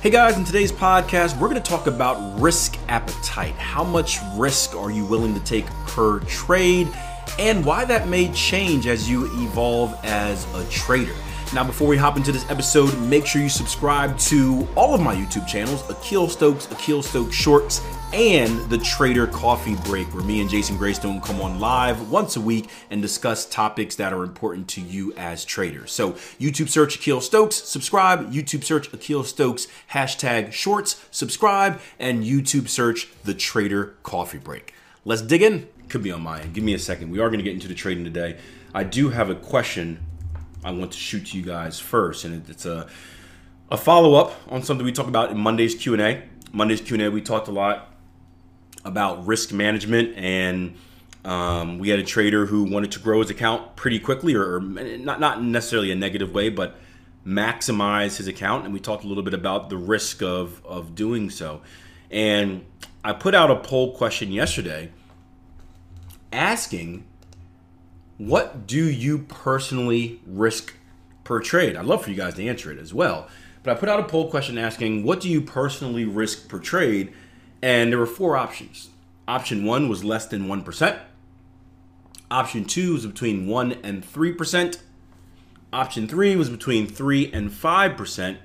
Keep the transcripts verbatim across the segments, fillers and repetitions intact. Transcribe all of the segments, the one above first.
Hey guys, in today's podcast, we're going to talk about risk appetite. How much risk are you willing to take per trade and why that may change as you evolve as a trader. Now, before we hop into this episode, make sure you subscribe to all of my YouTube channels, Akil Stokes, Akil Stokes Shorts, and the Trader Coffee Break, where me and Jason Greystone come on live once a week and discuss topics that are important to you as traders. So YouTube search Akil Stokes, subscribe, YouTube search Akil Stokes, hashtag shorts, subscribe, and YouTube search the Trader Coffee Break. Let's dig in. Could be on my end. Give me a second. We are going to get into the trading today. I do have a question I want to shoot to you guys first, and it's a, a follow-up on something we talked about in Monday's Q and A. Monday's Q and A, we talked a lot about risk management, and um, we had a trader who wanted to grow his account pretty quickly, or, or not, not necessarily a negative way, but maximize his account, and we talked a little bit about the risk of, of doing so. And I put out a poll question yesterday asking, what do you personally risk per trade? I'd love for you guys to answer it as well. But I put out a poll question asking, what do you personally risk per trade? And there were four options. Option one was less than one percent. Option two was between one and three percent. Option three was between three and five percent.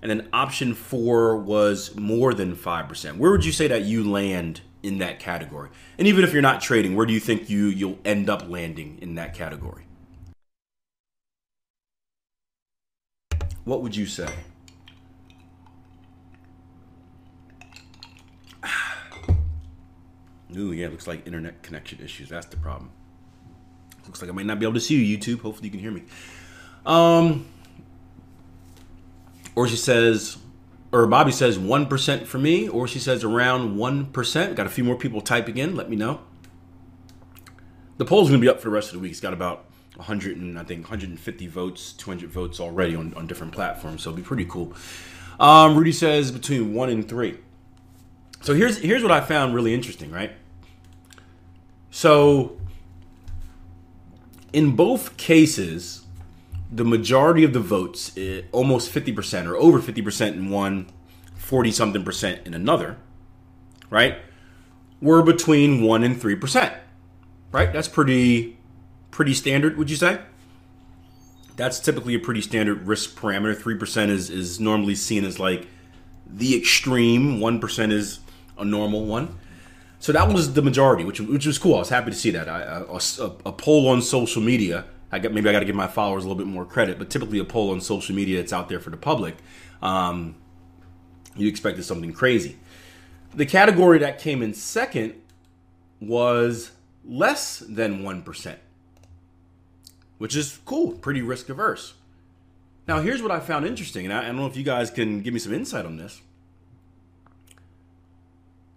And then option four was more than five percent. Where would you say that you land in that category? And even if you're not trading, where do you think you, you'll end up landing in that category? What would you say? Ooh, yeah, it looks like internet connection issues. That's the problem. Looks like I might not be able to see you, YouTube. Hopefully you can hear me. Um, or she says... Or Bobby says one percent for me, or she says around one percent. Got a few more people typing in. Let me know. The poll's going to be up for the rest of the week. It's got about one hundred and I think one hundred fifty votes, two hundred votes already on, on different platforms, so it'll be pretty cool. Um, Rudy says between one and three. So here's here's what I found really interesting, right? So in both cases, the majority of the votes, it, almost fifty percent or over fifty percent in one, forty something percent in another, right, were between one and three percent, right? That's pretty pretty standard, would you say? That's typically a pretty standard risk parameter. three percent is, is normally seen as like the extreme. one percent is a normal one. So that was the majority, which, which was cool. I was happy to see that. I, a, a poll on social media, I got, maybe I got to give my followers a little bit more credit, but typically a poll on social media that's out there for the public, um, you expected something crazy. The category that came in second was less than one percent, which is cool, pretty risk averse. Now, here's what I found interesting, and I, I don't know if you guys can give me some insight on this.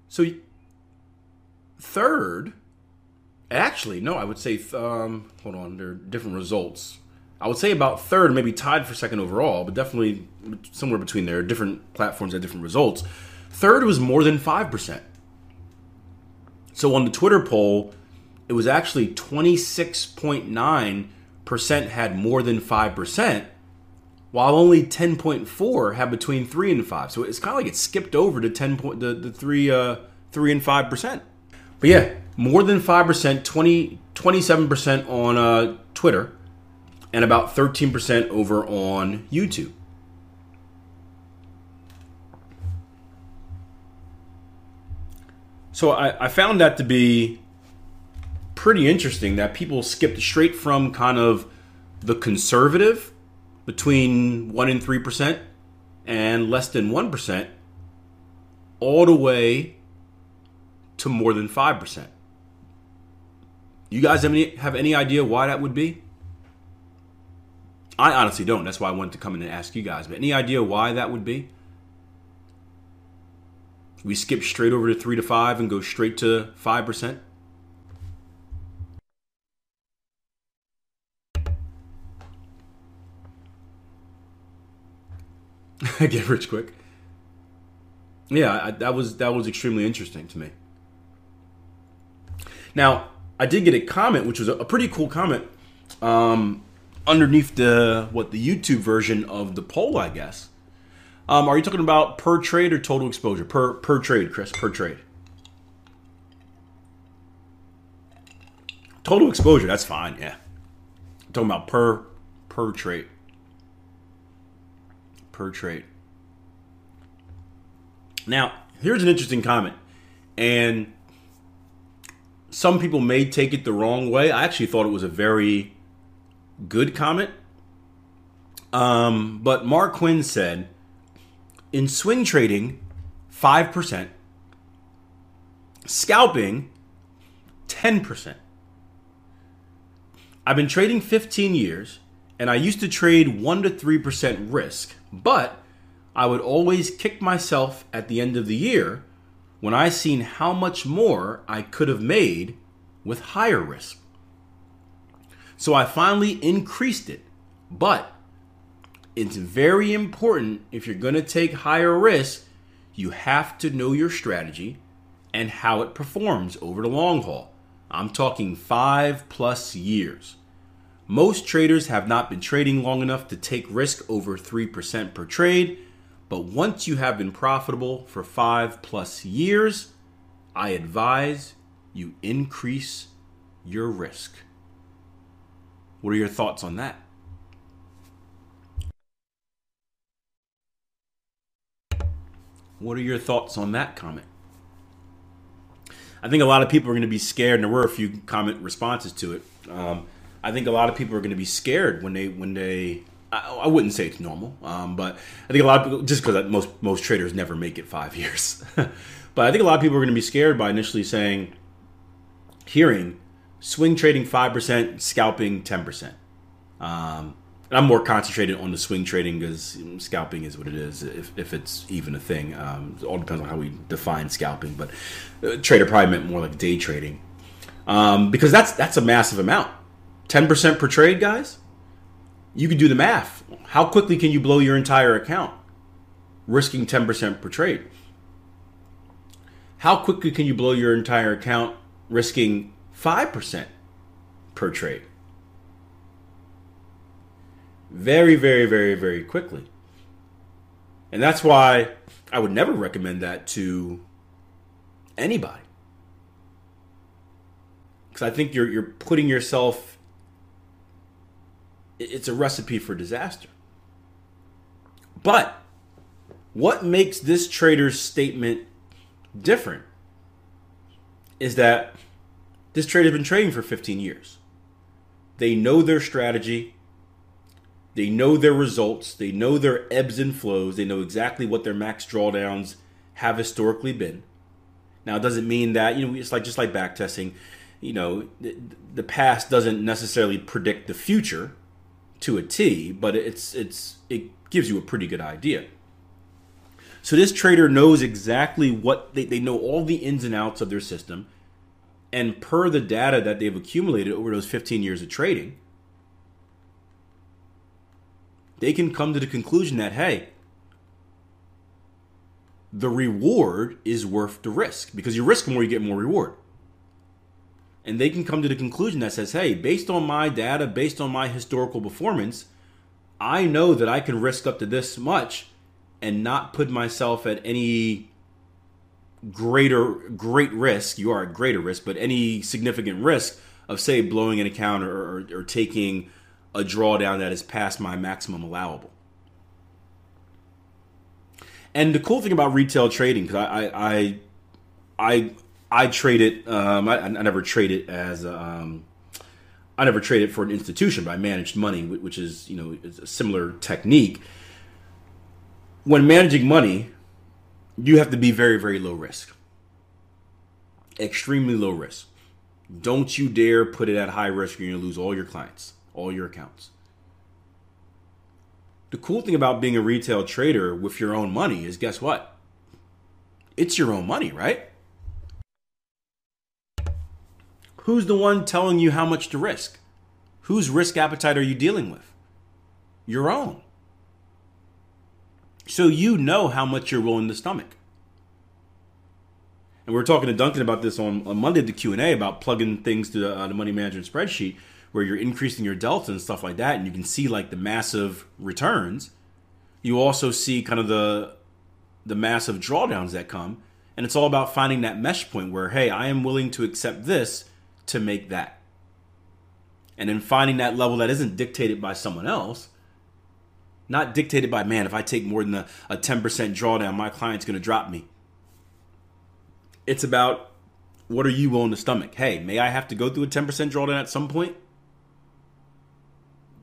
So third... Actually, no, I would say, um, hold on, there are different results. I would say about third, maybe tied for second overall, but definitely somewhere between there. Different platforms had different results. Third was more than five percent. So on the Twitter poll, it was actually twenty-six point nine percent had more than five percent, while only ten point four had between three and five. So it's kind of like it skipped over to ten point, the, the three, uh, three and five percent. But yeah, more than five percent, twenty, twenty-seven percent on uh, Twitter, and about thirteen percent over on YouTube. So I, I found that to be pretty interesting that people skipped straight from kind of the conservative between one and three percent and less than one percent all the way to more than five percent. You guys have any, have any idea why that would be? I honestly don't. That's why I wanted to come in and ask you guys. But any idea why that would be? We skip straight over to three to five and go straight to five percent. Get rich quick. Yeah, I, that was that was extremely interesting to me. Now, I did get a comment, which was a, a pretty cool comment, um, underneath the what the YouTube version of the poll, I guess. Um, are you talking about per trade or total exposure? Per per trade, Chris, per trade. Total exposure, that's fine, yeah. I'm talking about per per trade. Per trade. Now, here's an interesting comment, and some people may take it the wrong way. I actually thought it was a very good comment. Um, but Mark Quinn said, in swing trading, five percent, scalping, ten percent. I've been trading fifteen years, and I used to trade one to three percent risk, but I would always kick myself at the end of the year when I seen how much more I could have made with higher risk. So I finally increased it, but it's very important if you're going to take higher risk, you have to know your strategy and how it performs over the long haul. I'm talking five plus years. Most traders have not been trading long enough to take risk over three percent per trade. But once you have been profitable for five plus years, I advise you increase your risk. What are your thoughts on that? What are your thoughts on that comment? I think a lot of people are going to be scared, and there were a few comment responses to it. Um, I think a lot of people are going to be scared when they when they. I wouldn't say it's normal, um, but I think a lot of people, just because most most traders never make it five years. But I think a lot of people are going to be scared by initially saying, hearing, swing trading five percent, scalping ten percent. Um, and I'm more concentrated on the swing trading because scalping is what it is, if, if it's even a thing. Um, it all depends on how we define scalping, but uh, trader probably meant more like day trading. Um, because that's that's a massive amount. ten percent per trade, guys. You can do the math. How quickly can you blow your entire account? Risking ten percent per trade. How quickly can you blow your entire account risking five percent per trade? Very, very, very, very quickly. And that's why I would never recommend that to anybody. Because I think you're, you're putting yourself... It's a recipe for disaster. But what makes this trader's statement different is that this trader's been trading for fifteen years. They know their strategy. They know their results. They know their ebbs and flows. They know exactly what their max drawdowns have historically been. Now, it doesn't mean that, you know, it's like just like backtesting, you know, the, the past doesn't necessarily predict the future to a T, but it's it's it gives you a pretty good idea. So this trader knows exactly what they, they know all the ins and outs of their system, and per the data that they've accumulated over those fifteen years of trading, they can come to the conclusion that, hey, the reward is worth the risk, because you risk more, you get more reward. And they can come to the conclusion that says, hey, based on my data, based on my historical performance, I know that I can risk up to this much and not put myself at any greater, great risk. You are at greater risk, but any significant risk of, say, blowing an account or, or, or taking a drawdown that is past my maximum allowable. And the cool thing about retail trading, because I, I, I, I I trade it. Um, I, I never trade it as a, um, I never trade it for an institution, but I managed money, which is, you know, it's a similar technique. When managing money, you have to be very, very low risk, extremely low risk. Don't you dare put it at high risk, or you're going to lose all your clients, all your accounts. The cool thing about being a retail trader with your own money is, guess what? it's your own money, right? Who's the one telling you how much to risk? Whose risk appetite are you dealing with? Your own. So you know how much you're willing to stomach. And we were talking to Duncan about this on, on Monday at the Q and A about plugging things to the, uh, the money management spreadsheet where you're increasing your delta and stuff like that, and you can see like the massive returns. You also see kind of the the massive drawdowns that come, and it's all about finding that mesh point where, hey, I am willing to accept this to make that. And then finding that level that isn't dictated by someone else, not dictated by, man, if I take more than a, a ten percent drawdown, my client's going to drop me. It's about, what are you willing to stomach? Hey, may I have to go through a ten percent drawdown at some point?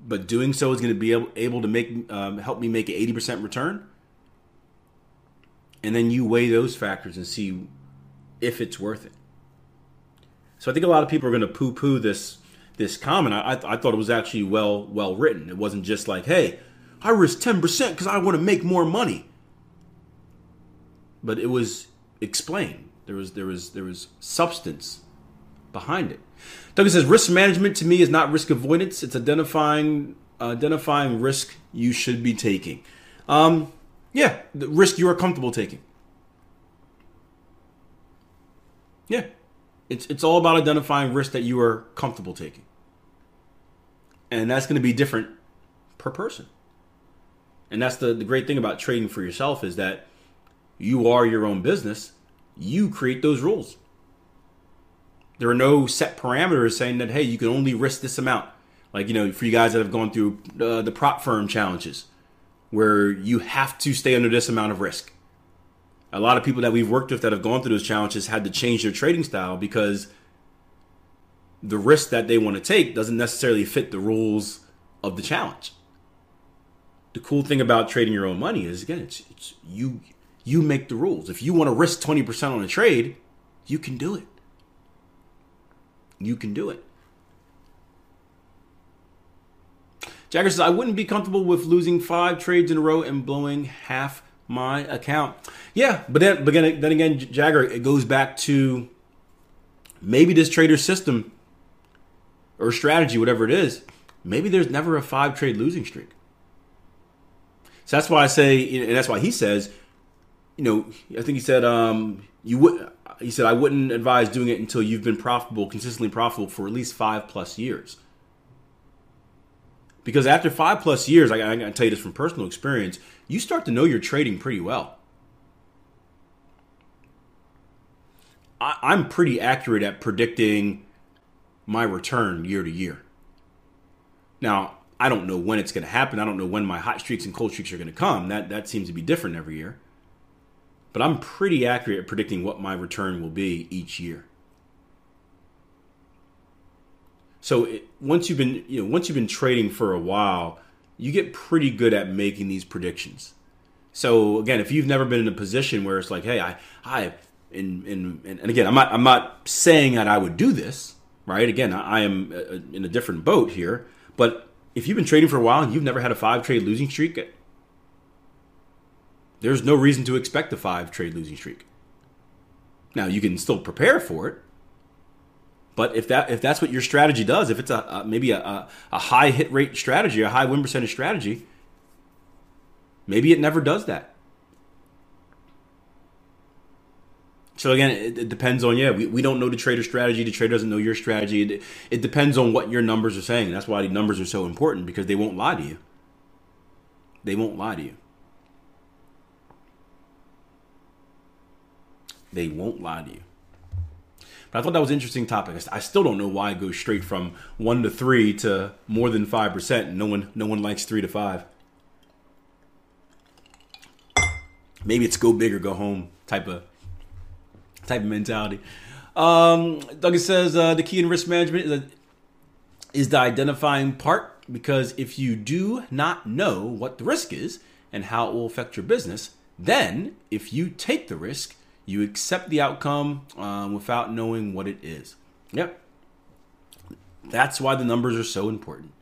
But doing so is going to be able, able to make um, help me make an eighty percent return. And then you weigh those factors and see if it's worth it. So I think a lot of people are going to poo-poo this this comment. I, I thought it was actually well well written. It wasn't just like, hey, I risk ten percent because I want to make more money. But it was explained. There was there was there was substance behind it. Douglas says, risk management to me is not risk avoidance. It's identifying uh, identifying risk you should be taking. Um, yeah, the risk you are comfortable taking. Yeah, it's it's all about identifying risk that you are comfortable taking, and that's going to be different per person. And that's the, the great thing about trading for yourself is that you are your own business. You create those rules. There are no set parameters saying that, hey, you can only risk this amount. Like, you know, for you guys that have gone through uh, the prop firm challenges where you have to stay under this amount of risk. A lot of people that we've worked with that have gone through those challenges had to change their trading style because the risk that they want to take doesn't necessarily fit the rules of the challenge. The cool thing about trading your own money is, again, it's, it's you you make the rules. If you want to risk twenty percent on a trade, you can do it. You can do it. Jagger says, I wouldn't be comfortable with losing five trades in a row and blowing half my account. Yeah, but then, but then again, Jagger, it goes back to maybe this trader system or strategy, whatever it is, maybe there's never a five trade losing streak. So that's why I say, and that's why he says, you know, I think he said, um, you would. He said, I wouldn't advise doing it until you've been profitable, consistently profitable for at least five plus years. Because after five plus years, I, I, I tell you this from personal experience, you start to know your trading pretty well. I, I'm pretty accurate at predicting my return year to year. Now, I don't know when it's going to happen. I don't know when my hot streaks and cold streaks are going to come. That, that seems to be different every year. But I'm pretty accurate at predicting what my return will be each year. So it, once you've been, you know, once you've been trading for a while, you get pretty good at making these predictions. So again, if you've never been in a position where it's like, hey, I, I, and and and again, I'm not, I'm not saying that I would do this, right? Again, I, I am a, in a different boat here. But if you've been trading for a while and you've never had a five trade losing streak, there's no reason to expect a five trade losing streak. Now you can still prepare for it, but if that if that's what your strategy does, if it's a, a maybe a, a, a high hit rate strategy, a high win percentage strategy, maybe it never does that. So again, it, it depends on yeah. We, we don't know the trader strategy. The trader doesn't know your strategy. It, it depends on what your numbers are saying. That's why the numbers are so important, because they won't lie to you. They won't lie to you. They won't lie to you. But I thought that was an interesting topic. I still don't know why it goes straight from one to three to more than five percent. No one, no one likes three to five. Maybe it's go big or go home type of type of mentality. Um, Douglas says uh, the key in risk management is, a, is the identifying part, because if you do not know what the risk is and how it will affect your business, then if you take the risk, you accept the outcome um, without knowing what it is. Yep. That's why the numbers are so important.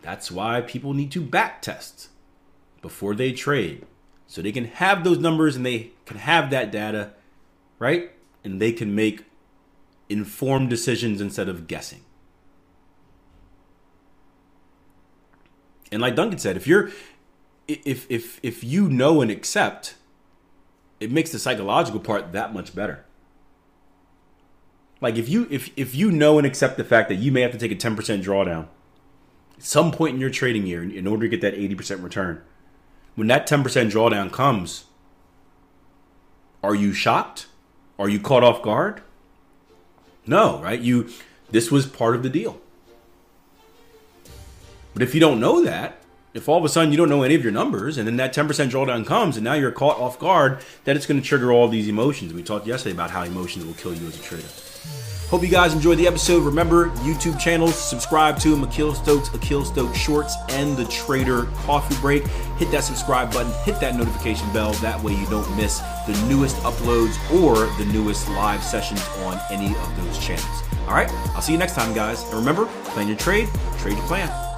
That's why people need to back test before they trade. So they can have those numbers and they can have that data, right? And they can make informed decisions instead of guessing. And like Duncan said, if you're if if if you know and accept, it makes the psychological part that much better. Like if you if if you know and accept the fact that you may have to take a ten percent drawdown at some point in your trading year in order to get that eighty percent return, when that ten percent drawdown comes, are you shocked? Are you caught off guard? No, right? You this was part of the deal. But if you don't know that, if all of a sudden you don't know any of your numbers, and then that ten percent drawdown comes and now you're caught off guard, then it's going to trigger all these emotions. We talked yesterday about how emotions will kill you as a trader. Hope you guys enjoyed the episode. Remember, YouTube channels, subscribe to them, Akil Stokes, Akil Stokes Shorts, and the Trader Coffee Break. Hit that subscribe button, hit that notification bell. That way you don't miss the newest uploads or the newest live sessions on any of those channels. All right, I'll see you next time, guys. And remember, plan your trade, trade your plan.